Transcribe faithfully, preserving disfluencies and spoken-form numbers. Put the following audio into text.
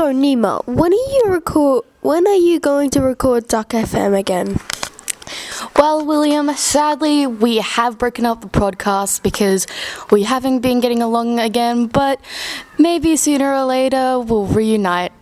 So Nima, when are you record? When are you going to record Duck F M again? Well, William, sadly, we have broken up the podcast because we haven't been getting along again, but maybe sooner or later we'll reunite.